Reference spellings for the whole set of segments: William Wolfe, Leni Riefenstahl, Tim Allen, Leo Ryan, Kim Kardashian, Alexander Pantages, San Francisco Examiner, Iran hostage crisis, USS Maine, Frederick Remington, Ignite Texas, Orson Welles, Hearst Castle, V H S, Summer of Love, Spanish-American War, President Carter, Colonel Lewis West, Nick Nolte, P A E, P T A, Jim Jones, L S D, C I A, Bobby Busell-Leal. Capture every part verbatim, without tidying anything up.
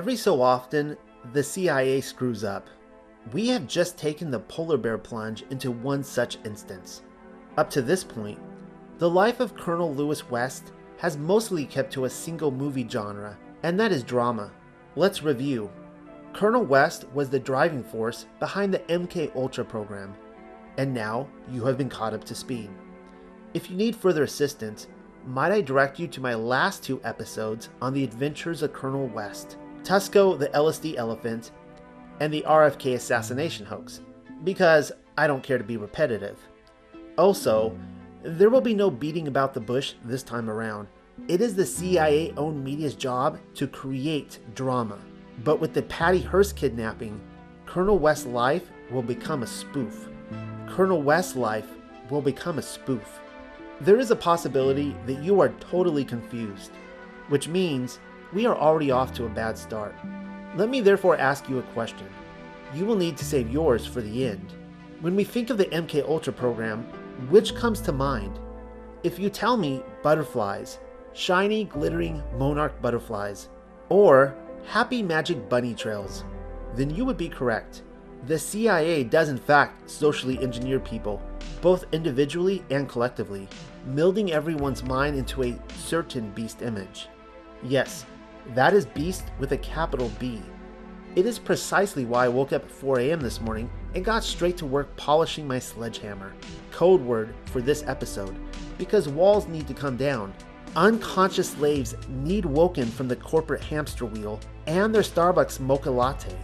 Every so often, the C I A screws up. We have just taken the polar bear plunge into one such instance. Up to this point, the life of Colonel Lewis West has mostly kept to a single movie genre, and that is drama. Let's review. Colonel West was the driving force behind the M K Ultra program, and now you have been caught up to speed. If you need further assistance, might I direct you to my last two episodes on the adventures of Colonel West, Tusco the L S D Elephant, and the R F K assassination hoax, because I don't care to be repetitive. Also, there will be no beating about the bush this time around. It is the C I A-owned media's job to create drama. But with the Patty Hearst kidnapping, Colonel West's life will become a spoof. Colonel West's life will become a spoof. There is a possibility that you are totally confused, which means we are already off to a bad start. Let me therefore ask you a question. You will need to save yours for the end. When we think of the M K Ultra program, which comes to mind? If you tell me butterflies, shiny, glittering monarch butterflies, or happy magic bunny trails, then you would be correct. The C I A does in fact socially engineer people, both individually and collectively, melding everyone's mind into a certain beast image. Yes, that is beast with a capital B. It is precisely why I woke up at four A M this morning and got straight to work polishing my sledgehammer, code word for this episode, because walls need to come down. Unconscious slaves need woken from the corporate hamster wheel and their Starbucks mocha latte.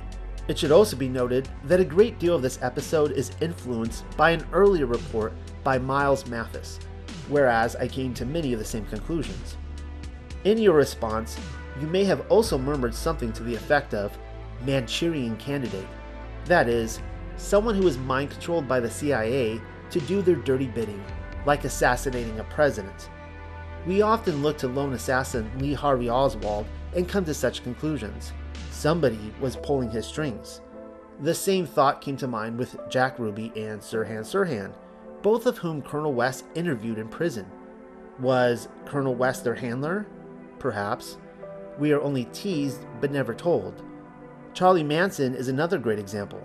It should also be noted that a great deal of this episode is influenced by an earlier report by Miles Mathis, whereas I came to many of the same conclusions. In your response, you may have also murmured something to the effect of Manchurian candidate. That is, someone who is mind controlled by the C I A to do their dirty bidding, like assassinating a president. We often look to lone assassin Lee Harvey Oswald and come to such conclusions. Somebody was pulling his strings. The same thought came to mind with Jack Ruby and Sirhan Sirhan, both of whom Colonel West interviewed in prison. Was Colonel West their handler? Perhaps. We are only teased but never told. Charlie Manson is another great example.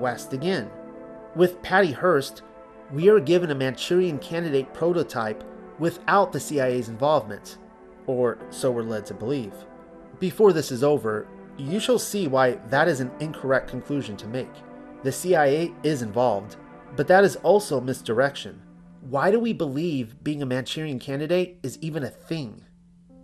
West again. With Patty Hearst, we are given a Manchurian candidate prototype without the C I A's involvement, or so we're led to believe. Before this is over, you shall see why that is an incorrect conclusion to make. The C I A is involved, but that is also misdirection. Why do we believe being a Manchurian candidate is even a thing?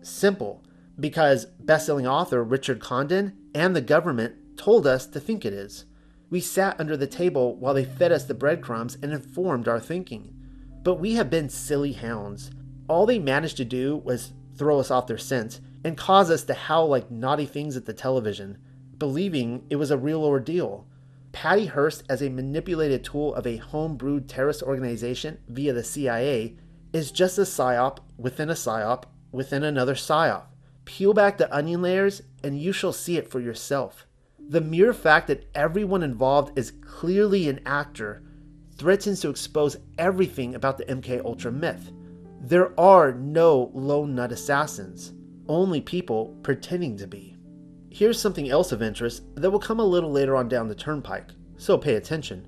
Simple, because best-selling author Richard Condon and the government told us to think it is. We sat under the table while they fed us the breadcrumbs and informed our thinking. But we have been silly hounds. All they managed to do was throw us off their scent and cause us to howl like naughty things at the television, believing it was a real ordeal. Patty Hearst as a manipulated tool of a homebrewed terrorist organization via the C I A is just a psyop within a psyop within another psyop. Peel back the onion layers and you shall see it for yourself. The mere fact that everyone involved is clearly an actor threatens to expose everything about the M K Ultra myth. There are no lone nut assassins, only people pretending to be. Here's something else of interest that will come a little later on down the turnpike, so pay attention.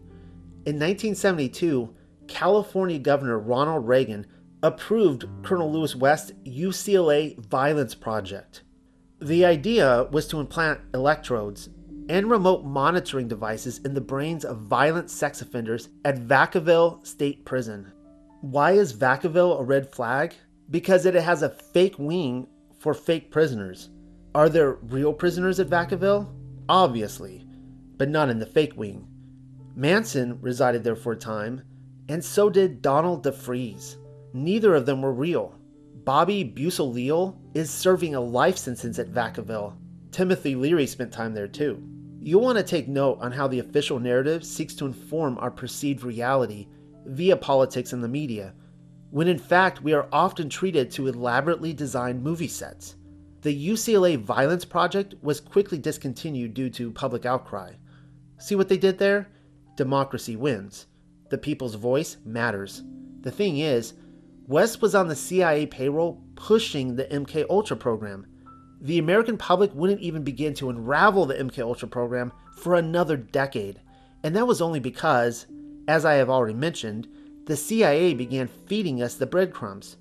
In nineteen seventy-two, California Governor Ronald Reagan approved Colonel Lewis West's U C L A Violence Project. The idea was to implant electrodes and remote monitoring devices in the brains of violent sex offenders at Vacaville State Prison. Why is Vacaville a red flag? Because it has a fake wing for fake prisoners. Are there real prisoners at Vacaville? Obviously, but not in the fake wing. Manson resided there for a time, and so did Donald DeFreeze. Neither of them were real. Bobby Busell-Leal is serving a life sentence at Vacaville. Timothy Leary spent time there too. You'll want to take note on how the official narrative seeks to inform our perceived reality via politics and the media, when in fact we are often treated to elaborately designed movie sets. The U C L A Violence Project was quickly discontinued due to public outcry. See what they did there? Democracy wins. The people's voice matters. The thing is, West was on the C I A payroll pushing the M K Ultra program. the American public wouldn't even begin to unravel the M K Ultra program for another decade. And that was only because, as I have already mentioned, the C I A began feeding us the breadcrumbs.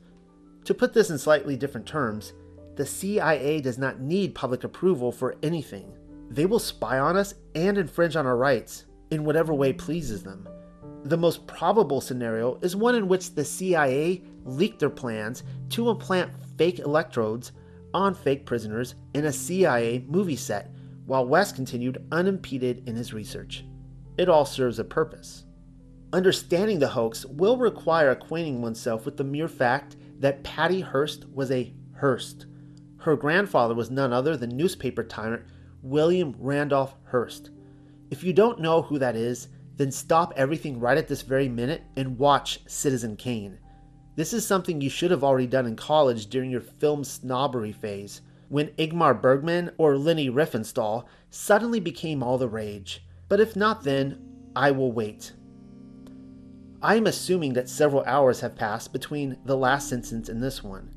To put this in slightly different terms, the C I A does not need public approval for anything. They will spy on us and infringe on our rights in whatever way pleases them. The most probable scenario is one in which the C I A leaked their plans to implant fake electrodes on fake prisoners in a C I A movie set while West continued unimpeded in his research. It all serves a purpose. Understanding the hoax will require acquainting oneself with the mere fact that Patty Hearst was a Hearst. Her grandfather was none other than newspaper tyrant William Randolph Hearst. If you don't know who that is, then stop everything right at this very minute and watch Citizen Kane. This is something you should have already done in college during your film snobbery phase, when Ingmar Bergman or Leni Riefenstahl suddenly became all the rage. But if not then, I will wait. I am assuming that several hours have passed between the last instance and this one.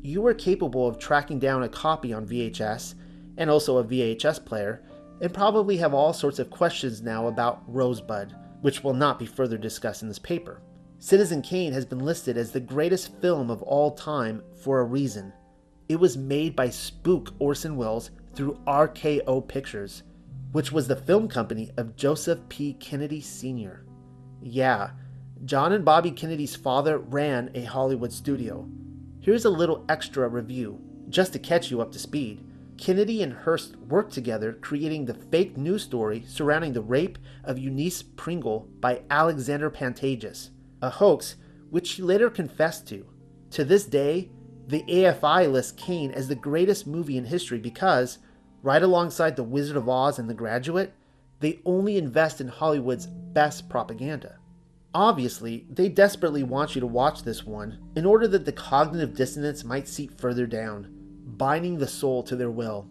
You were capable of tracking down a copy on V H S, and also a V H S player, and probably have all sorts of questions now about Rosebud, which will not be further discussed in this paper. Citizen Kane has been listed as the greatest film of all time for a reason. It was made by spook Orson Welles through R K O Pictures, which was the film company of Joseph P. Kennedy Senior Yeah, John and Bobby Kennedy's father ran a Hollywood studio. Here's a little extra review, just to catch you up to speed. Kennedy and Hearst worked together creating the fake news story surrounding the rape of Eunice Pringle by Alexander Pantages, a hoax which she later confessed to. To this day, the A F I lists Kane as the greatest movie in history because, right alongside The Wizard of Oz and The Graduate, they only invest in Hollywood's best propaganda. Obviously, they desperately want you to watch this one in order that the cognitive dissonance might seep further down, binding the soul to their will.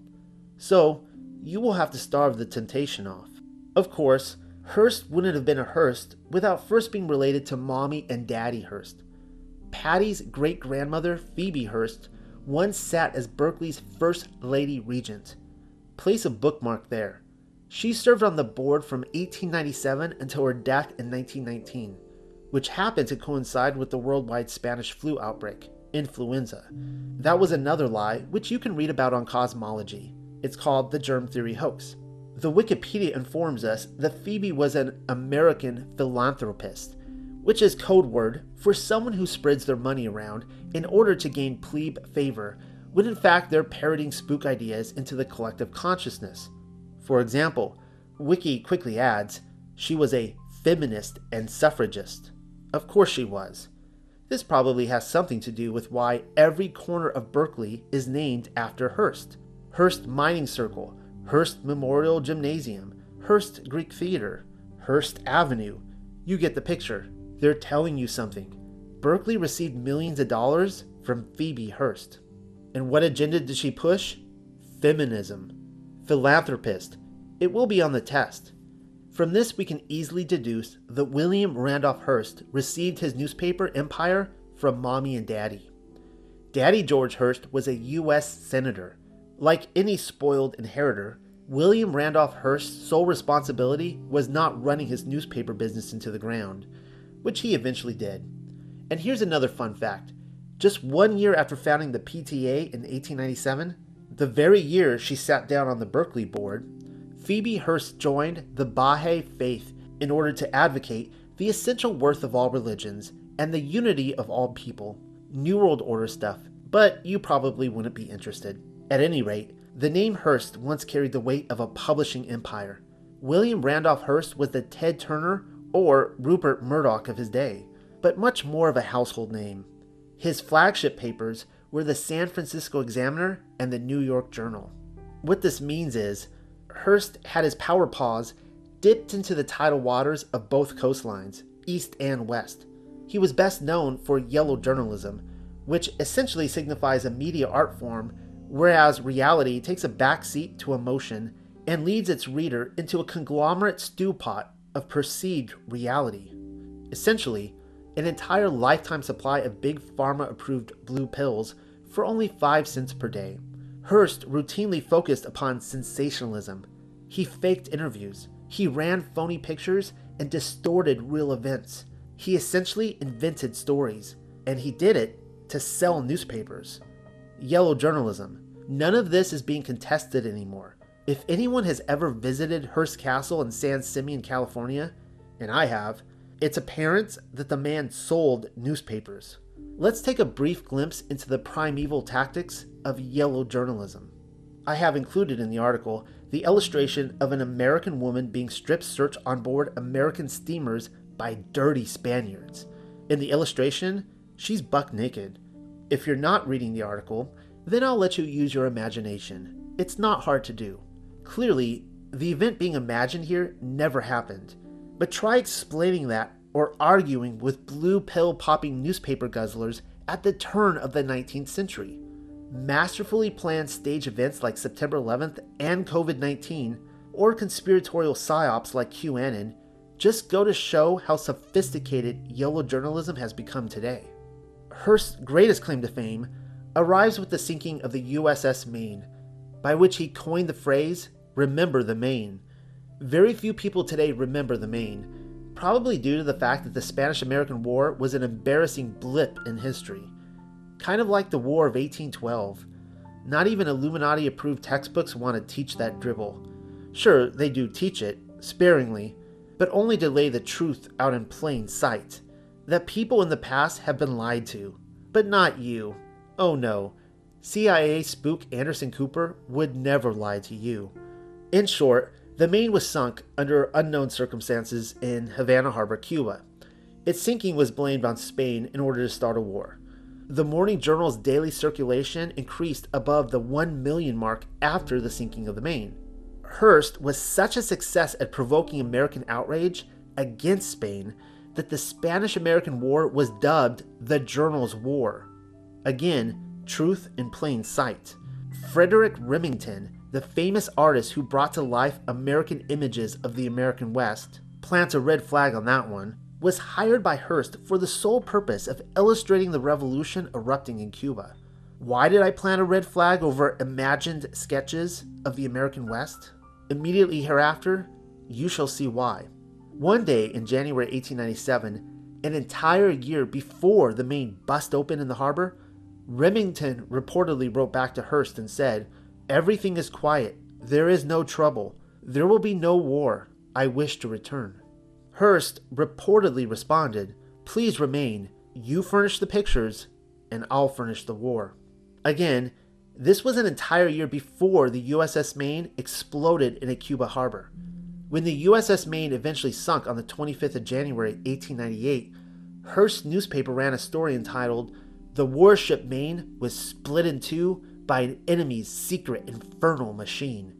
So, you will have to starve the temptation off. Of course, Hearst wouldn't have been a Hearst without first being related to Mommy and Daddy Hearst. Patty's great-grandmother, Phoebe Hearst, once sat as Berkeley's First Lady Regent. Place a bookmark there. She served on the board from eighteen ninety-seven until her death in nineteen nineteen, which happened to coincide with the worldwide Spanish flu outbreak. Influenza. That was another lie, which you can read about on Cosmology. It's called the Germ Theory Hoax. The Wikipedia informs us that Phoebe was an American philanthropist, which is code word for someone who spreads their money around in order to gain plebe favor, when in fact they're parroting spook ideas into the collective consciousness. For example, Wiki quickly adds, she was a feminist and suffragist. Of course she was. This probably has something to do with why every corner of Berkeley is named after Hearst. Hearst Mining Circle, Hearst Memorial Gymnasium, Hearst Greek Theater, Hearst Avenue. You get the picture. They're telling you something. Berkeley received millions of dollars from Phoebe Hearst. And what agenda did she push? Feminism. Philanthropist. It will be on the test. From this, we can easily deduce that William Randolph Hearst received his newspaper empire from Mommy and Daddy. Daddy George Hearst was a U S Senator. Like any spoiled inheritor, William Randolph Hearst's sole responsibility was not running his newspaper business into the ground, which he eventually did. And here's another fun fact. Just one year after founding the P T A in eighteen ninety-seven, the very year she sat down on the Berkeley board, Phoebe Hearst joined the Baha'i faith in order to advocate the essential worth of all religions and the unity of all people. New World Order stuff, but you probably wouldn't be interested. At any rate, the name Hearst once carried the weight of a publishing empire. William Randolph Hearst was the Ted Turner or Rupert Murdoch of his day, but much more of a household name. His flagship papers were the San Francisco Examiner and the New York Journal. What this means is, Hearst had his power paws dipped into the tidal waters of both coastlines, east and west. He was best known for yellow journalism, which essentially signifies a media art form, whereas reality takes a backseat to emotion and leads its reader into a conglomerate stewpot of perceived reality. Essentially, an entire lifetime supply of big pharma-approved blue pills for only five cents per day. Hearst routinely focused upon sensationalism. He faked interviews, he ran phony pictures, and distorted real events. He essentially invented stories, and he did it to sell newspapers. Yellow journalism. None of this is being contested anymore. If anyone has ever visited Hearst Castle in San Simeon, California, and I have, it's apparent that the man sold newspapers. Let's take a brief glimpse into the primeval tactics of yellow journalism. I have included in the article the illustration of an American woman being strip searched on board American steamers by dirty Spaniards. In the illustration, she's buck naked. If you're not reading the article, then I'll let you use your imagination. It's not hard to do. Clearly, the event being imagined here never happened. But try explaining that or arguing with blue pill-popping newspaper guzzlers at the turn of the nineteenth century. Masterfully planned stage events like September eleventh and COVID nineteen, or conspiratorial psyops like QAnon, just go to show how sophisticated yellow journalism has become today. Hearst's greatest claim to fame arrives with the sinking of the U S S Maine, by which he coined the phrase, "Remember the Maine." Very few people today remember the Maine, probably due to the fact that the Spanish-American War was an embarrassing blip in history. Kind of like the War of eighteen twelve. Not even Illuminati-approved textbooks want to teach that drivel. Sure, they do teach it, sparingly, but only to lay the truth out in plain sight, that people in the past have been lied to, but not you. Oh no, C I A spook Anderson Cooper would never lie to you. In short, the Maine was sunk under unknown circumstances in Havana Harbor, Cuba. Its sinking was blamed on Spain in order to start a war. The Morning Journal's daily circulation increased above the one million mark after the sinking of the Maine. Hearst was such a success at provoking American outrage against Spain that the Spanish-American War was dubbed the Journal's War. Again, truth in plain sight. Frederick Remington, the famous artist who brought to life American images of the American West, plants a red flag on that one, was hired by Hearst for the sole purpose of illustrating the revolution erupting in Cuba. Why did I plant a red flag over imagined sketches of the American West? Immediately hereafter, you shall see why. One day in January eighteen ninety-seven, an entire year before the Maine bust open in the harbor, Remington reportedly wrote back to Hearst and said, "Everything is quiet. There is no trouble. There will be no war. I wish to return." Hearst reportedly responded, "Please remain. You furnish the pictures, and I'll furnish the war." Again, this was an entire year before the U S S Maine exploded in a Cuba harbor. When the U S S Maine eventually sunk on the twenty-fifth of January eighteen ninety-eight, Hearst's newspaper ran a story entitled, "The Warship Maine Was Split in Two by an Enemy's Secret Infernal Machine."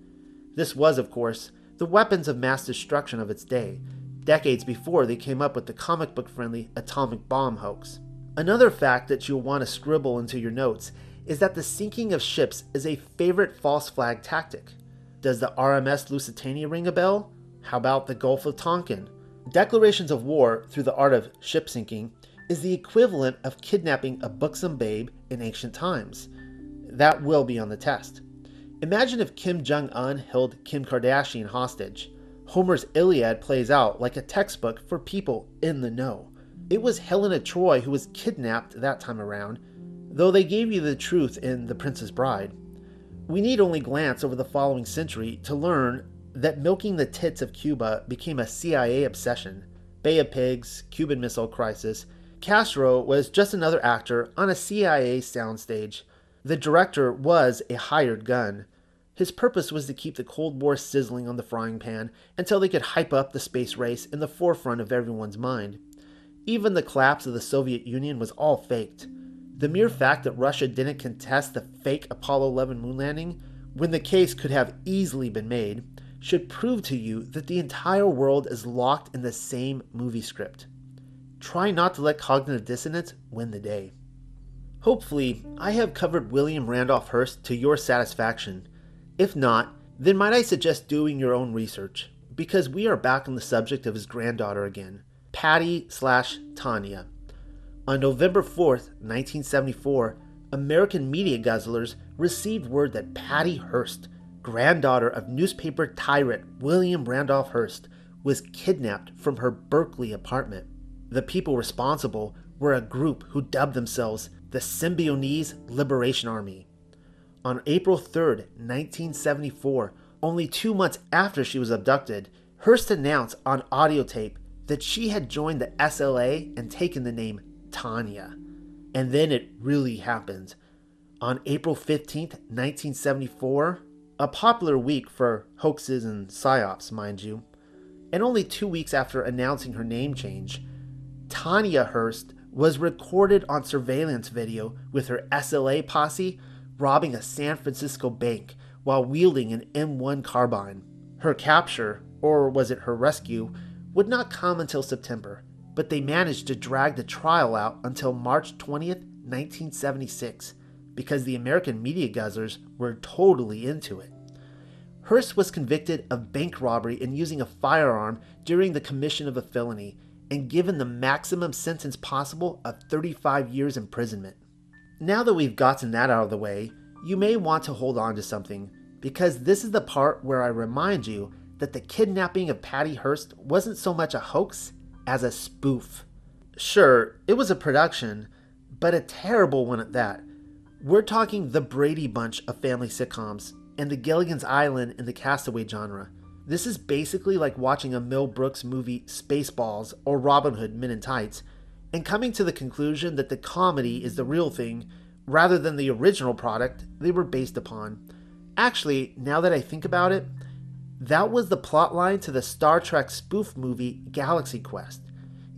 This was, of course, the weapons of mass destruction of its day, decades before they came up with the comic book-friendly atomic bomb hoax. Another fact that you'll want to scribble into your notes is that the sinking of ships is a favorite false flag tactic. Does the R M S Lusitania ring a bell? How about the Gulf of Tonkin? Declarations of war through the art of ship sinking is the equivalent of kidnapping a buxom babe in ancient times. That will be on the test. Imagine if Kim Jong-un held Kim Kardashian hostage. Homer's Iliad plays out like a textbook for people in the know. It was Helen of Troy who was kidnapped that time around, though they gave you the truth in The Princess Bride. We need only glance over the following century to learn that milking the tits of Cuba became a C I A obsession. Bay of Pigs, Cuban Missile Crisis. Castro was just another actor on a C I A soundstage. The director was a hired gun. His purpose was to keep the Cold War sizzling on the frying pan until they could hype up the space race in the forefront of everyone's mind. Even the collapse of the Soviet Union was all faked. The mere fact that Russia didn't contest the fake Apollo eleven moon landing, when the case could have easily been made, should prove to you that the entire world is locked in the same movie script. Try not to let cognitive dissonance win the day. Hopefully, I have covered William Randolph Hearst to your satisfaction. If not, then might I suggest doing your own research, because we are back on the subject of his granddaughter again, Patty slash Tanya. On November fourth, nineteen seventy-four, American media guzzlers received word that Patty Hearst, granddaughter of newspaper tyrant William Randolph Hearst, was kidnapped from her Berkeley apartment. The people responsible were a group who dubbed themselves the Symbionese Liberation Army. On April third, nineteen seventy-four, only two months after she was abducted, Hearst announced on audio tape that she had joined the S L A and taken the name Tanya. And then it really happened. On April fifteenth, nineteen seventy-four, a popular week for hoaxes and psyops, mind you, and only two weeks after announcing her name change, Tanya Hearst was recorded on surveillance video with her S L A posse robbing a San Francisco bank while wielding an M one carbine. Her capture, or was it her rescue, would not come until September, but they managed to drag the trial out until March twentieth, nineteen seventy-six, because the American media guzzlers were totally into it. Hearst was convicted of bank robbery and using a firearm during the commission of a felony, and given the maximum sentence possible of thirty-five years imprisonment. Now that we've gotten that out of the way, you may want to hold on to something, because this is the part where I remind you that the kidnapping of Patty Hearst wasn't so much a hoax as a spoof. Sure, it was a production, but a terrible one at that. We're talking the Brady Bunch of family sitcoms, and the Gilligan's Island in the Castaway genre. This is basically like watching a Mel Brooks movie Spaceballs or Robin Hood Men in Tights, and coming to the conclusion that the comedy is the real thing rather than the original product they were based upon. Actually, now that I think about it, that was the plotline to the Star Trek spoof movie Galaxy Quest.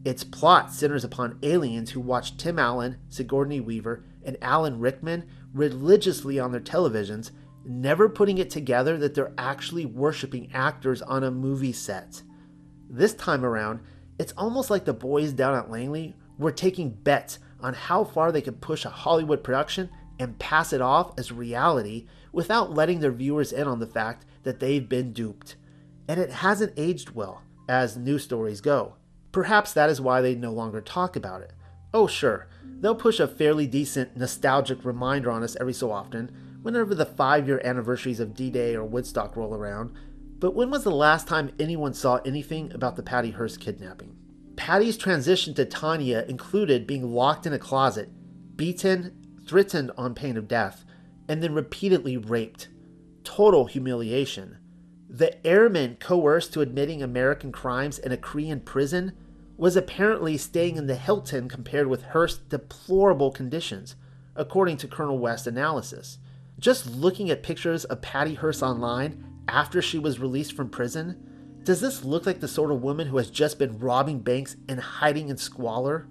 Its plot centers upon aliens who watch Tim Allen, Sigourney Weaver, and Alan Rickman religiously on their televisions, never putting it together that they're actually worshiping actors on a movie set. This time around, it's almost like the boys down at Langley were taking bets on how far they could push a Hollywood production and pass it off as reality without letting their viewers in on the fact that they've been duped. And it hasn't aged well, as news stories go. Perhaps that is why they no longer talk about it. Oh sure, they'll push a fairly decent nostalgic reminder on us every so often, whenever the five-year anniversaries of D-Day or Woodstock roll around, but when was the last time anyone saw anything about the Patty Hearst kidnapping? Patty's transition to Tanya included being locked in a closet, beaten, threatened on pain of death, and then repeatedly raped. Total humiliation. The airman coerced to admitting American crimes in a Korean prison was apparently staying in the Hilton compared with Hearst's deplorable conditions, according to Colonel West's analysis. Just looking at pictures of Patty Hearst online after she was released from prison, does this look like the sort of woman who has just been robbing banks and hiding in squalor?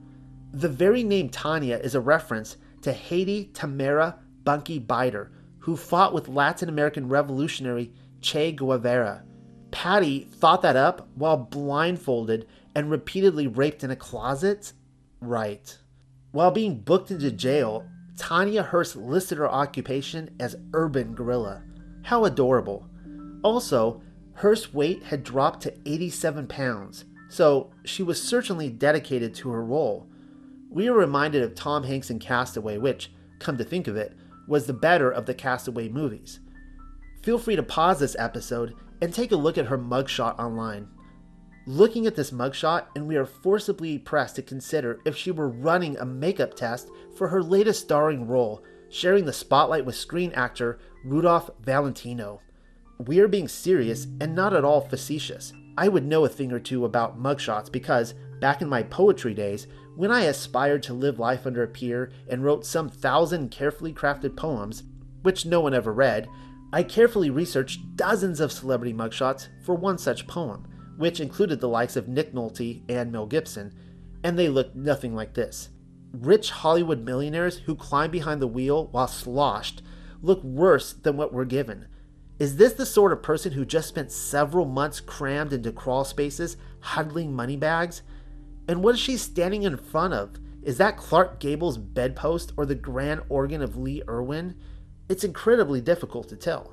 The very name Tanya is a reference to Haiti Tamara Bunky Biter, who fought with Latin American revolutionary Che Guevara. Patty thought that up while blindfolded and repeatedly raped in a closet? Right. While being booked into jail, Tanya Hearst listed her occupation as urban gorilla. How adorable. Also, Hearst's weight had dropped to eighty-seven pounds, so she was certainly dedicated to her role. We are reminded of Tom Hanks in Castaway, which, come to think of it, was the better of the Castaway movies. Feel free to pause this episode and take a look at her mugshot online. Looking at this mugshot, and we are forcibly pressed to consider if she were running a makeup test for her latest starring role, sharing the spotlight with screen actor Rudolph Valentino. We are being serious and not at all facetious. I would know a thing or two about mugshots because, back in my poetry days, when I aspired to live life under a pier and wrote some thousand carefully crafted poems, which no one ever read, I carefully researched dozens of celebrity mugshots for one such poem, which included the likes of Nick Nolte and Mel Gibson, and they looked nothing like this. Rich Hollywood millionaires who climb behind the wheel while sloshed look worse than what we're given. Is this the sort of person who just spent several months crammed into crawl spaces, huddling money bags? And what is she standing in front of? Is that Clark Gable's bedpost or the grand organ of Lee Irwin? It's incredibly difficult to tell.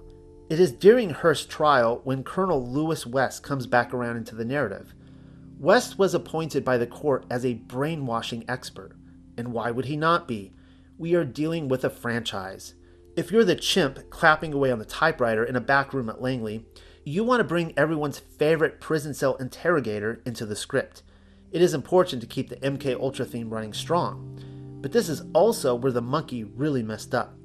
It is during Hearst's trial when Colonel Lewis West comes back around into the narrative. West was appointed by the court as a brainwashing expert. And why would he not be? We are dealing with a franchise. If you're the chimp clapping away on the typewriter in a back room at Langley, you want to bring everyone's favorite prison cell interrogator into the script. It is important to keep the M K Ultra theme running strong, but this is also where the monkey really messed up.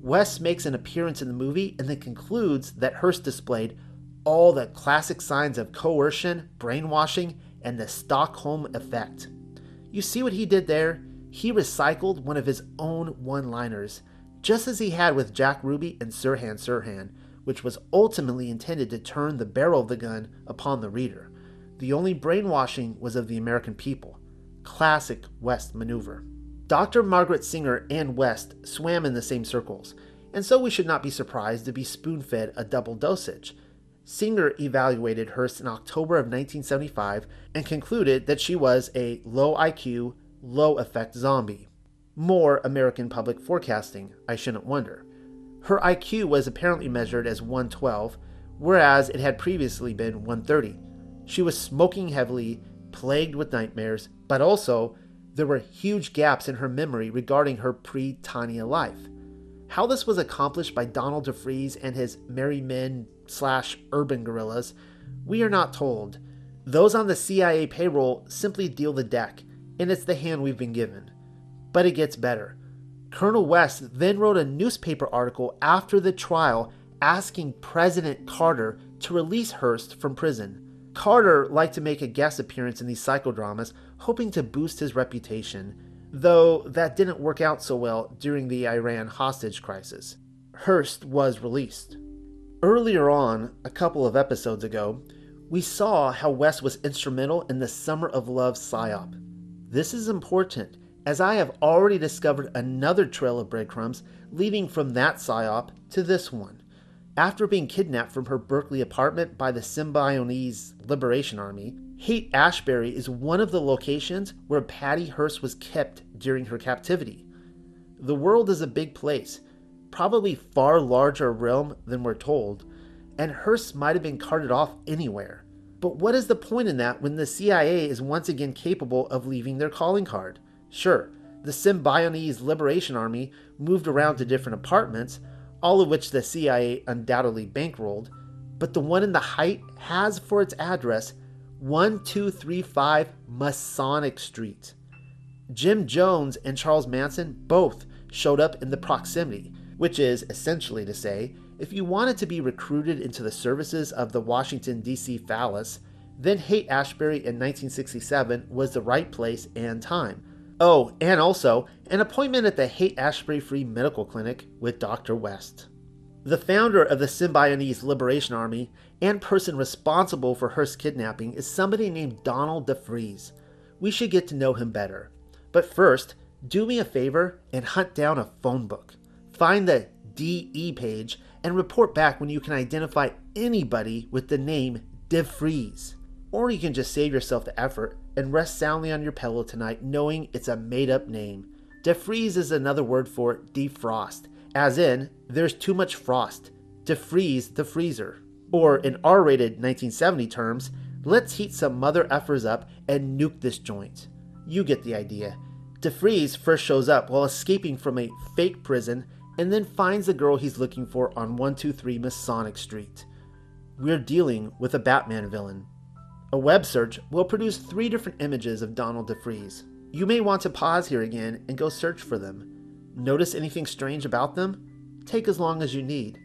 West makes an appearance in the movie and then concludes that Hearst displayed all the classic signs of coercion, brainwashing, and the Stockholm effect. You see what he did there? He recycled one of his own one-liners, just as he had with Jack Ruby and Sirhan Sirhan, which was ultimately intended to turn the barrel of the gun upon the reader. The only brainwashing was of the American people. Classic West maneuver. Doctor Margaret Singer and West swam in the same circles, and so we should not be surprised to be spoon-fed a double dosage. Singer evaluated Hearst in October of nineteen seventy-five and concluded that she was a low I Q, low effect zombie. More American public forecasting, I shouldn't wonder. Her I Q was apparently measured as one twelve, whereas it had previously been one thirty. She was smoking heavily, plagued with nightmares, but also there were huge gaps in her memory regarding her pre-Tania life. How this was accomplished by Donald DeFreeze and his merry men slash urban guerrillas, we are not told. Those on the C I A payroll simply deal the deck, and it's the hand we've been given. But it gets better. Colonel West then wrote a newspaper article after the trial asking President Carter to release Hearst from prison. Carter liked to make a guest appearance in these psychodramas, hoping to boost his reputation, though that didn't work out so well during the Iran hostage crisis. Hearst was released. Earlier on, a couple of episodes ago, we saw how West was instrumental in the Summer of Love psyop. This is important, as I have already discovered another trail of breadcrumbs leading from that psyop to this one. After being kidnapped from her Berkeley apartment by the Symbionese Liberation Army, Haight-Ashbury is one of the locations where Patty Hearst was kept during her captivity. The world is a big place, probably far larger a realm than we're told, and Hearst might have been carted off anywhere. But what is the point in that when the C I A is once again capable of leaving their calling card? Sure, the Symbionese Liberation Army moved around to different apartments, all of which the C I A undoubtedly bankrolled, but the one in the Height has for its address one two three five Masonic Street. Jim Jones and Charles Manson both showed up in the proximity, which is essentially to say, if you wanted to be recruited into the services of the Washington, D C phallus, then Haight-Ashbury in nineteen sixty-seven was the right place and time. Oh, and also, an appointment at the Haight-Ashbury Free Medical Clinic with Doctor West. The founder of the Symbionese Liberation Army and person responsible for Hearst's kidnapping is somebody named Donald DeFreeze. We should get to know him better. But first, do me a favor and hunt down a phone book. Find the D E page and report back when you can identify anybody with the name DeFreeze. Or you can just save yourself the effort and rest soundly on your pillow tonight knowing it's a made-up name. DeFreeze is another word for defrost, as in, there's too much frost. Defreeze the freezer. Or in R rated nineteen seventy terms, let's heat some mother effers up and nuke this joint. You get the idea. DeFreeze first shows up while escaping from a fake prison and then finds the girl he's looking for on one two three Masonic Street. We're dealing with a Batman villain. A web search will produce three different images of Donald DeFreeze. You may want to pause here again and go search for them. Notice anything strange about them? Take as long as you need.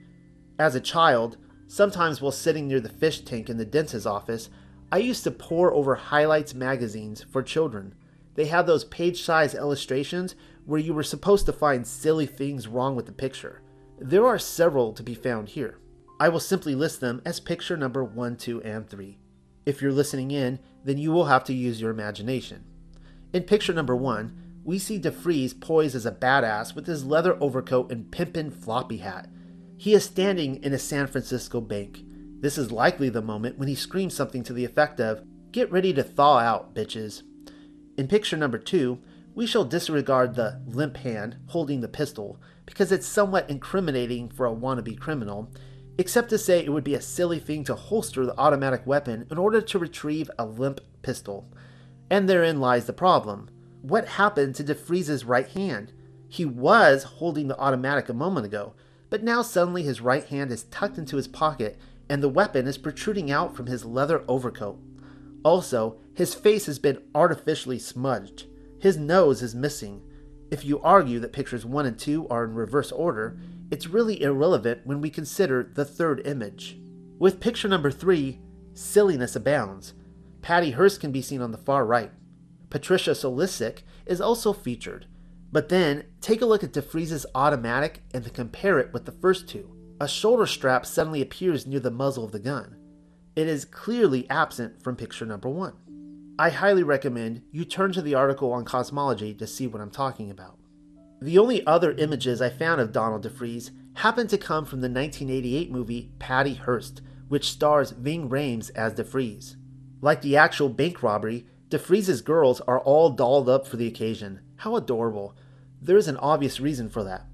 As a child, sometimes while sitting near the fish tank in the dentist's office, I used to pore over highlights magazines for children. They had those page-size illustrations where you were supposed to find silly things wrong with the picture. There are several to be found here. I will simply list them as picture number one, two, and three. If you're listening in, then you will have to use your imagination. In picture number one, we see DeFreeze poised as a badass with his leather overcoat and pimpin' floppy hat. He is standing in a San Francisco bank. This is likely the moment when he screams something to the effect of, "Get ready to thaw out, bitches." In picture number two, we shall disregard the limp hand holding the pistol because it's somewhat incriminating for a wannabe criminal, except to say it would be a silly thing to holster the automatic weapon in order to retrieve a limp pistol. And therein lies the problem. What happened to DeFreeze's right hand? He was holding the automatic a moment ago, but now suddenly his right hand is tucked into his pocket and the weapon is protruding out from his leather overcoat. Also, his face has been artificially smudged. His nose is missing. If you argue that pictures one and two are in reverse order, it's really irrelevant when we consider the third image. With picture number three, silliness abounds. Patty Hearst can be seen on the far right. Patricia Solisic is also featured. But then, take a look at DeFreeze's automatic and compare it with the first two. A shoulder strap suddenly appears near the muzzle of the gun. It is clearly absent from picture number one. I highly recommend you turn to the article on cosmology to see what I'm talking about. The only other images I found of Donald DeFreeze happened to come from the nineteen eighty-eight movie Patty Hearst, which stars Ving Rhames as DeFreeze. Like the actual bank robbery, DeFreeze's girls are all dolled up for the occasion. How adorable. There is an obvious reason for that.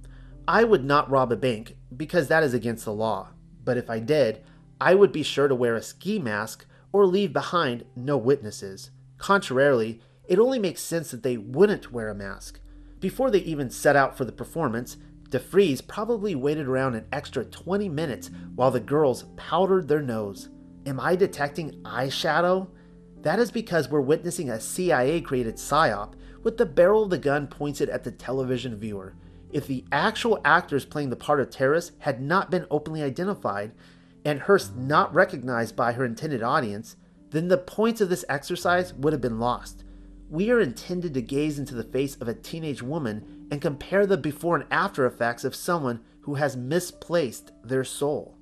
I would not rob a bank because that is against the law, but if I did, I would be sure to wear a ski mask or leave behind no witnesses. Contrarily, it only makes sense that they wouldn't wear a mask. Before they even set out for the performance, DeFreeze probably waited around an extra twenty minutes while the girls powdered their nose. Am I detecting eyeshadow? That is because we're witnessing a C I A-created psyop with the barrel of the gun pointed at the television viewer. If the actual actors playing the part of terrorists had not been openly identified, and Hearst not recognized by her intended audience, then the point of this exercise would have been lost. We are intended to gaze into the face of a teenage woman and compare the before and after effects of someone who has misplaced their soul.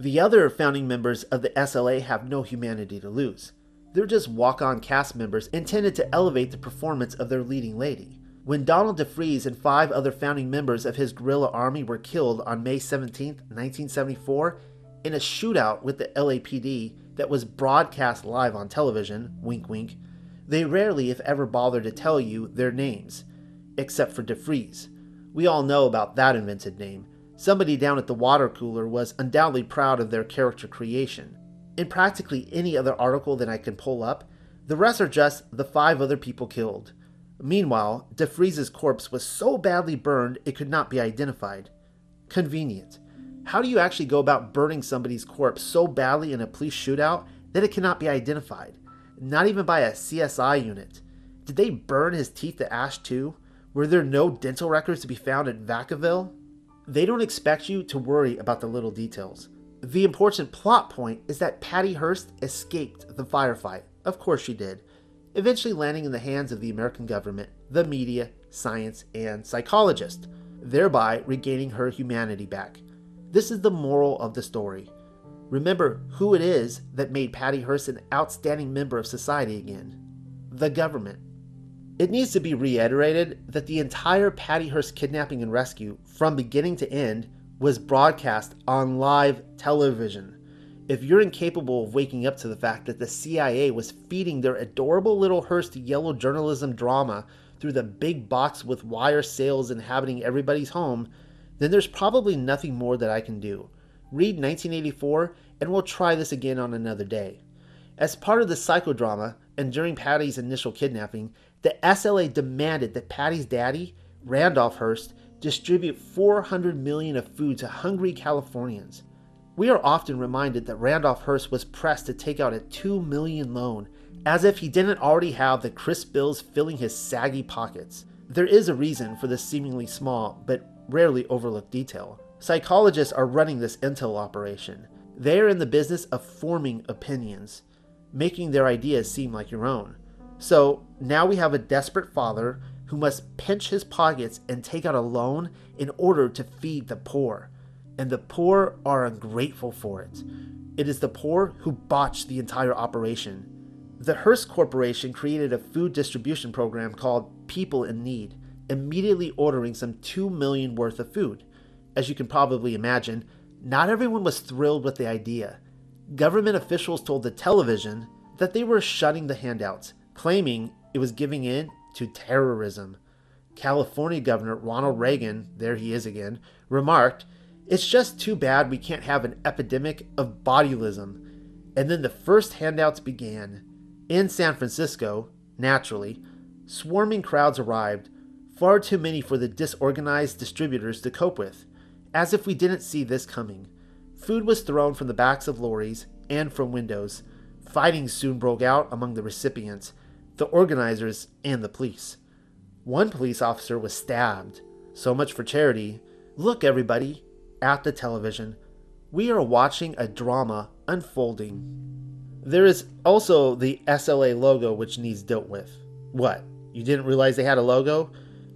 The other founding members of the S L A have no humanity to lose. They're just walk-on cast members intended to elevate the performance of their leading lady. When Donald DeFreeze and five other founding members of his guerrilla army were killed on May seventeenth, nineteen seventy-four, in a shootout with the L A P D that was broadcast live on television, wink wink, they rarely if ever bother to tell you their names, except for DeFreeze. We all know about that invented name. Somebody down at the water cooler was undoubtedly proud of their character creation. In practically any other article that I can pull up, the rest are just the five other people killed. Meanwhile, DeFreeze's corpse was so badly burned it could not be identified. Convenient. How do you actually go about burning somebody's corpse so badly in a police shootout that it cannot be identified? Not even by a C S I unit. Did they burn his teeth to ash too? Were there no dental records to be found at Vacaville? They don't expect you to worry about the little details. The important plot point is that Patty Hearst escaped the firefight. Of course she did, eventually landing in the hands of the American government, the media, science, and psychologists, thereby regaining her humanity back. This is the moral of the story. Remember who it is that made Patty Hearst an outstanding member of society again. The government. It needs to be reiterated that the entire Patty Hearst kidnapping and rescue, from beginning to end, was broadcast on live television. If you're incapable of waking up to the fact that the C I A was feeding their adorable little Hearst yellow journalism drama through the big box with wire sails inhabiting everybody's home, then there's probably nothing more that I can do. Read nineteen eighty-four and we'll try this again on another day. As part of the psychodrama and during Patty's initial kidnapping, the S L A demanded that Patty's daddy, Randolph Hearst, distribute four hundred million of food to hungry Californians. We are often reminded that Randolph Hearst was pressed to take out a two million loan, as if he didn't already have the crisp bills filling his saggy pockets. There is a reason for this seemingly small but rarely overlooked detail. Psychologists are running this intel operation. They are in the business of forming opinions, making their ideas seem like your own. So now we have a desperate father who must pinch his pockets and take out a loan in order to feed the poor. And the poor are ungrateful for it. It is the poor who botched the entire operation. The Hearst Corporation created a food distribution program called People in Need, immediately ordering some two million worth of food. As you can probably imagine, not everyone was thrilled with the idea. Government officials told the television that they were shutting the handouts, claiming it was giving in to terrorism. California Governor Ronald Reagan, there he is again, remarked, "It's just too bad we can't have an epidemic of bodylism." And then the first handouts began. In San Francisco, naturally, swarming crowds arrived, far too many for the disorganized distributors to cope with. As if we didn't see this coming. Food was thrown from the backs of lorries and from windows. Fighting soon broke out among the recipients, the organizers, and the police. One police officer was stabbed. So much for charity. Look, everybody, at the television. We are watching a drama unfolding. There is also the S L A logo, which needs dealt with. What? You didn't realize they had a logo?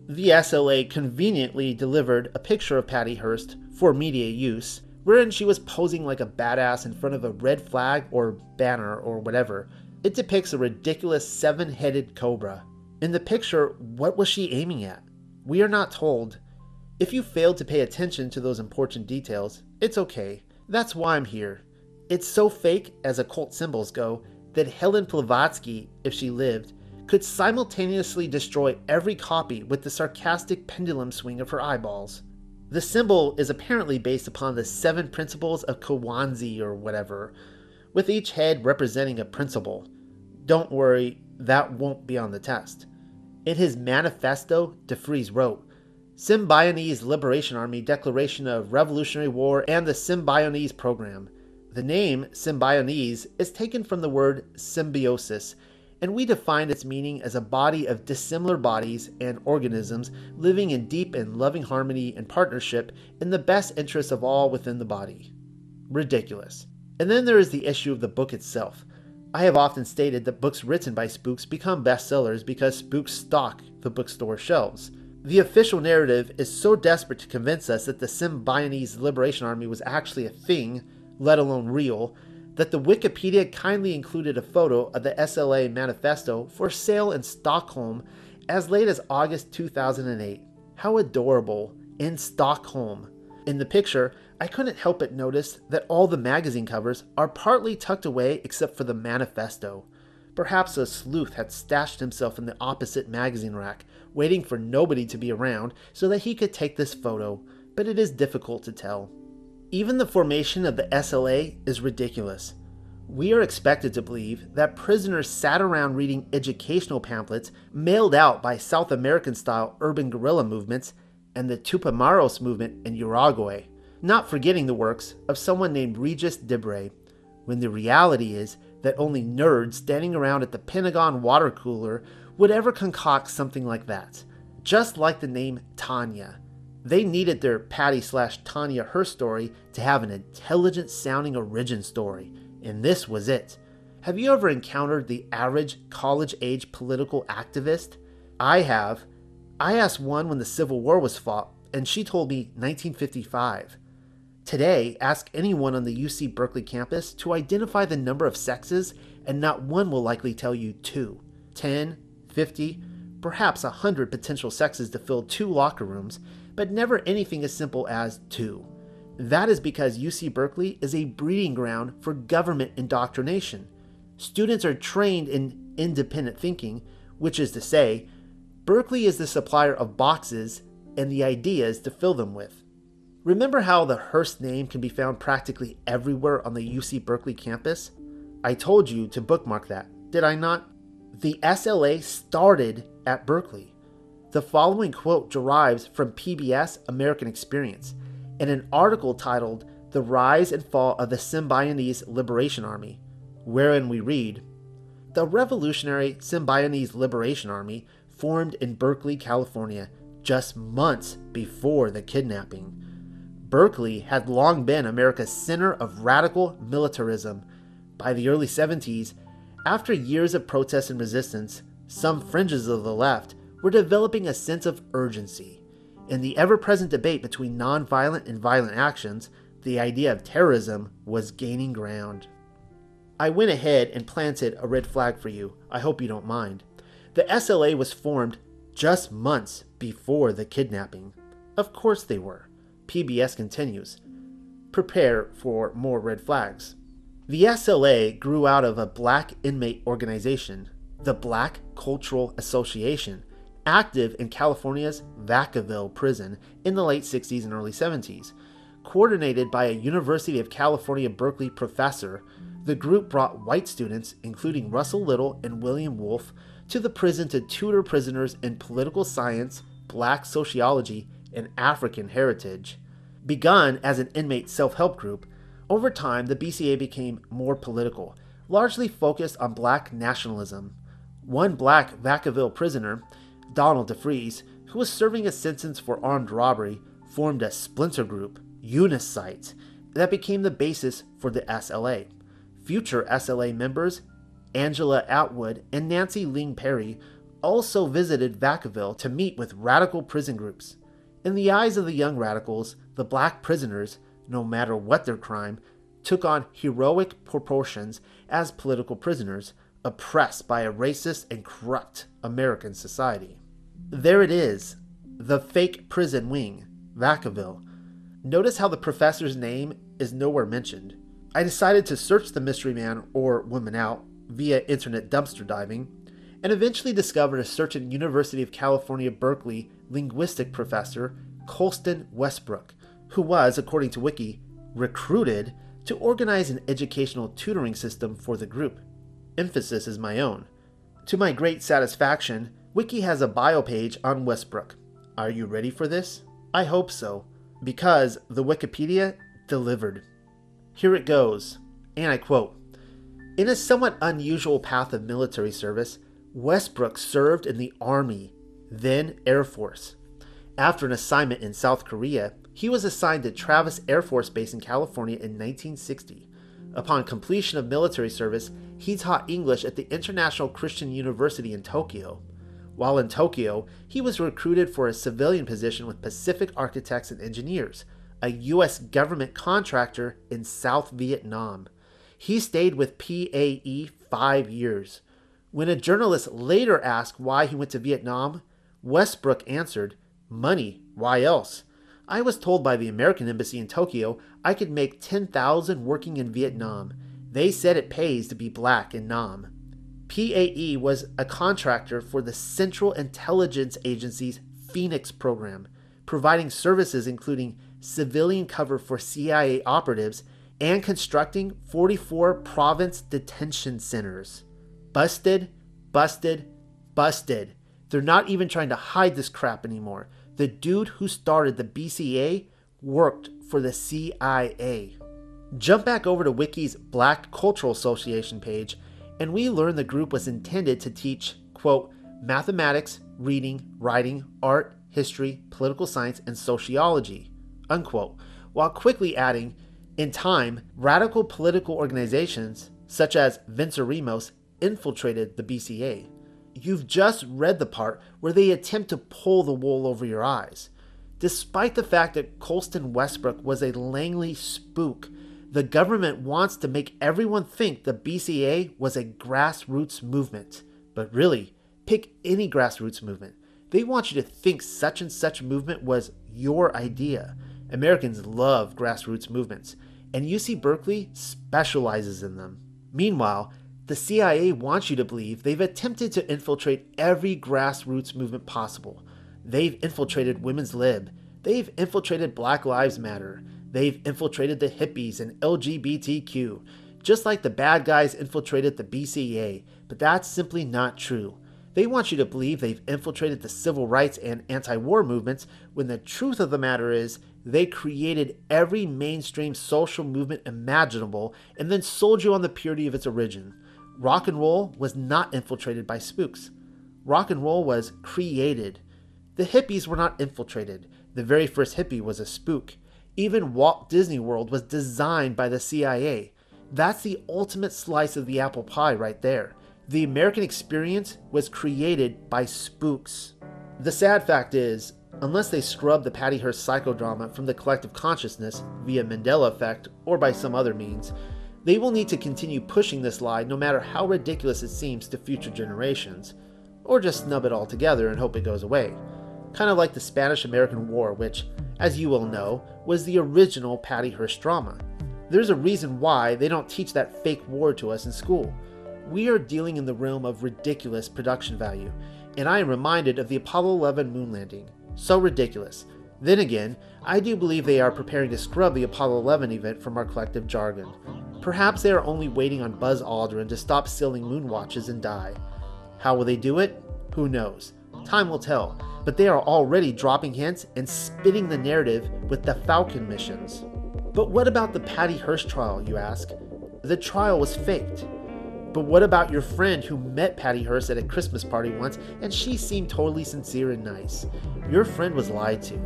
The S L A conveniently delivered a picture of Patty Hearst for media use, wherein she was posing like a badass in front of a red flag or banner or whatever. It depicts a ridiculous seven-headed cobra. In the picture, what was she aiming at? We are not told. If you failed to pay attention to those important details, it's okay. That's why I'm here. It's so fake as occult symbols go that Helen Blavatsky, if she lived, could simultaneously destroy every copy with the sarcastic pendulum swing of her eyeballs. The symbol is apparently based upon the seven principles of Kwanzaa or whatever, with each head representing a principle. Don't worry, that won't be on the test. In his manifesto, DeFreeze wrote, Symbionese Liberation Army Declaration of Revolutionary War and the Symbionese Program. The name Symbionese is taken from the word symbiosis, and we define its meaning as a body of dissimilar bodies and organisms living in deep and loving harmony and partnership in the best interests of all within the body. Ridiculous. And then there is the issue of the book itself. I have often stated that books written by spooks become bestsellers because spooks stock the bookstore shelves. The official narrative is so desperate to convince us that the Symbionese Liberation Army was actually a thing, let alone real, that the Wikipedia kindly included a photo of the S L A manifesto for sale in Stockholm as late as August two thousand eight. How adorable, in Stockholm. In the picture, I couldn't help but notice that all the magazine covers are partly tucked away except for the manifesto. Perhaps a sleuth had stashed himself in the opposite magazine rack, waiting for nobody to be around so that he could take this photo, but it is difficult to tell. Even the formation of the S L A is ridiculous. We are expected to believe that prisoners sat around reading educational pamphlets mailed out by South American-style urban guerrilla movements and the Tupamaros movement in Uruguay, not forgetting the works of someone named Regis Debray, when the reality is that only nerds standing around at the Pentagon water cooler would ever concoct something like that, just like the name Tanya. They needed their Patty slash Tanya Hearst story to have an intelligent sounding origin story, and this was it. Have you ever encountered the average college age political activist? I have. I asked one when the Civil War was fought, and she told me nineteen fifty-five. Today, ask anyone on the U C Berkeley campus to identify the number of sexes, and not one will likely tell you two. ten, fifty, perhaps one hundred potential sexes to fill two locker rooms, but never anything as simple as two. That is because U C Berkeley is a breeding ground for government indoctrination. Students are trained in independent thinking, which is to say, Berkeley is the supplier of boxes and the ideas to fill them with. Remember how the Hearst name can be found practically everywhere on the U C Berkeley campus? I told you to bookmark that, did I not? The S L A started at Berkeley. The following quote derives from P B S American Experience in an article titled The Rise and Fall of the Symbionese Liberation Army, wherein we read, The revolutionary Symbionese Liberation Army formed in Berkeley, California, just months before the kidnapping. Berkeley had long been America's center of radical militarism. By the early seventies, after years of protest and resistance, some fringes of the left were developing a sense of urgency. In the ever-present debate between nonviolent and violent actions, the idea of terrorism was gaining ground. I went ahead and planted a red flag for you. I hope you don't mind. The S L A was formed just months before the kidnapping. Of course they were. P B S continues. Prepare for more red flags. The S L A grew out of a black inmate organization, the Black Cultural Association, active in California's Vacaville prison in the late sixties and early seventies. Coordinated by a University of California Berkeley professor, the group brought white students, including Russell Little and William Wolfe, to the prison to tutor prisoners in political science, black sociology and African heritage. Begun as an inmate self-help group, over time the B C A became more political, largely focused on black nationalism. One black Vacaville prisoner, Donald DeFreeze, who was serving a sentence for armed robbery, formed a splinter group, Unicites, that became the basis for the S L A. Future S L A members Angela Atwood and Nancy Ling Perry also visited Vacaville to meet with radical prison groups. In the eyes of the young radicals, the black prisoners, no matter what their crime, took on heroic proportions as political prisoners oppressed by a racist and corrupt American society. There it is, the fake prison wing, Vacaville. Notice how the professor's name is nowhere mentioned. I decided to search the mystery man or woman out via internet dumpster diving, and eventually discovered a certain University of California, Berkeley linguistic professor, Colston Westbrook, who was, according to Wiki, recruited to organize an educational tutoring system for the group. Emphasis is my own. To my great satisfaction, Wiki has a bio page on Westbrook. Are you ready for this? I hope so, because the Wikipedia delivered. Here it goes, and I quote, "In a somewhat unusual path of military service, Westbrook served in the Army, then Air Force. After an assignment in South Korea, he was assigned to Travis Air Force Base in California in nineteen sixty. Upon completion of military service, he taught English at the International Christian University in Tokyo. While in Tokyo, he was recruited for a civilian position with Pacific Architects and Engineers, a U S government contractor in South Vietnam. He stayed with P A E five years. When a journalist later asked why he went to Vietnam, Westbrook answered, 'Money, why else? I was told by the American Embassy in Tokyo I could make ten thousand dollars working in Vietnam. They said it pays to be black in Nam.'" P A E was a contractor for the Central Intelligence Agency's Phoenix program, providing services including civilian cover for C I A operatives and constructing forty-four province detention centers. Busted, busted, busted. They're not even trying to hide this crap anymore. The dude who started the B C A worked for the C I A. Jump back over to Wiki's Black Cultural Association page, and we learn the group was intended to teach, quote, "mathematics, reading, writing, art, history, political science, and sociology," unquote, while quickly adding, in time, radical political organizations such as Venceremos infiltrated the B C A. You've just read the part where they attempt to pull the wool over your eyes. Despite the fact that Colston Westbrook was a Langley spook, the government wants to make everyone think the B C A was a grassroots movement. But really, pick any grassroots movement. They want you to think such and such movement was your idea. Americans love grassroots movements, and U C Berkeley specializes in them. Meanwhile, the C I A wants you to believe they've attempted to infiltrate every grassroots movement possible. They've infiltrated Women's Lib. They've infiltrated Black Lives Matter. They've infiltrated the hippies and L G B T Q, just like the bad guys infiltrated the B C A, but that's simply not true. They want you to believe they've infiltrated the civil rights and anti-war movements, when the truth of the matter is they created every mainstream social movement imaginable and then sold you on the purity of its origin. Rock and roll was not infiltrated by spooks. Rock and roll was created. The hippies were not infiltrated. The very first hippie was a spook. Even Walt Disney World was designed by the C I A. That's the ultimate slice of the apple pie right there. The American experience was created by spooks. The sad fact is, unless they scrub the Patty Hearst psychodrama from the collective consciousness via Mandela effect or by some other means, they will need to continue pushing this lie no matter how ridiculous it seems to future generations, or just snub it all together and hope it goes away. Kind of like the Spanish-American War, which, as you will know, was the original Patty Hearst drama. There's a reason why they don't teach that fake war to us in school. We are dealing in the realm of ridiculous production value, and I am reminded of the Apollo eleven moon landing. So ridiculous. Then again, I do believe they are preparing to scrub the Apollo eleven event from our collective jargon. Perhaps they are only waiting on Buzz Aldrin to stop stealing moon watches and die. How will they do it? Who knows? Time will tell, but they are already dropping hints and spinning the narrative with the Falcon missions. But what about the Patty Hearst trial, you ask? The trial was faked. But what about your friend who met Patty Hearst at a Christmas party once and she seemed totally sincere and nice? Your friend was lied to.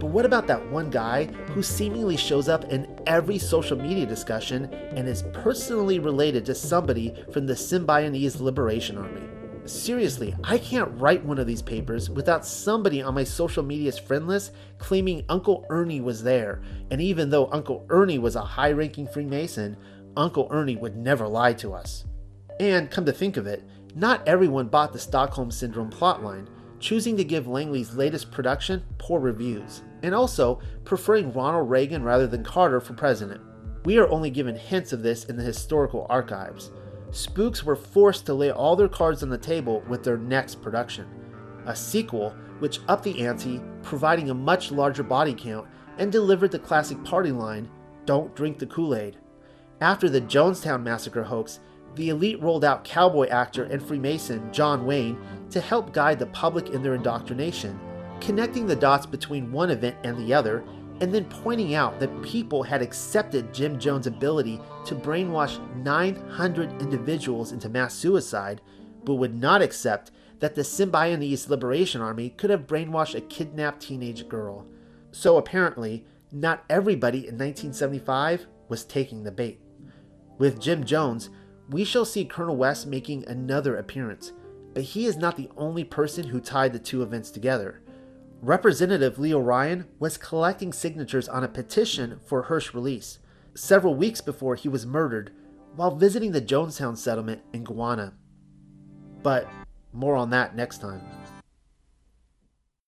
But what about that one guy who seemingly shows up in every social media discussion and is personally related to somebody from the Symbionese Liberation Army? Seriously, I can't write one of these papers without somebody on my social media's friend list claiming Uncle Ernie was there. And even though Uncle Ernie was a high-ranking Freemason, Uncle Ernie would never lie to us. And, come to think of it, not everyone bought the Stockholm Syndrome plotline, choosing to give Langley's latest production poor reviews, and also preferring Ronald Reagan rather than Carter for president. We are only given hints of this in the historical archives. Spooks were forced to lay all their cards on the table with their next production, a sequel which upped the ante, providing a much larger body count, and delivered the classic party line, "Don't drink the Kool-Aid." After the Jonestown massacre hoax, the elite rolled out cowboy actor and Freemason John Wayne to help guide the public in their indoctrination, connecting the dots between one event and the other, and then pointing out that people had accepted Jim Jones' ability to brainwash nine hundred individuals into mass suicide, but would not accept that the Symbionese Liberation Army could have brainwashed a kidnapped teenage girl. So apparently, not everybody in nineteen seventy-five was taking the bait. With Jim Jones, we shall see Colonel West making another appearance, but he is not the only person who tied the two events together. Representative Leo Ryan was collecting signatures on a petition for Hearst's release, several weeks before he was murdered, while visiting the Jonestown settlement in Guyana. But more on that next time.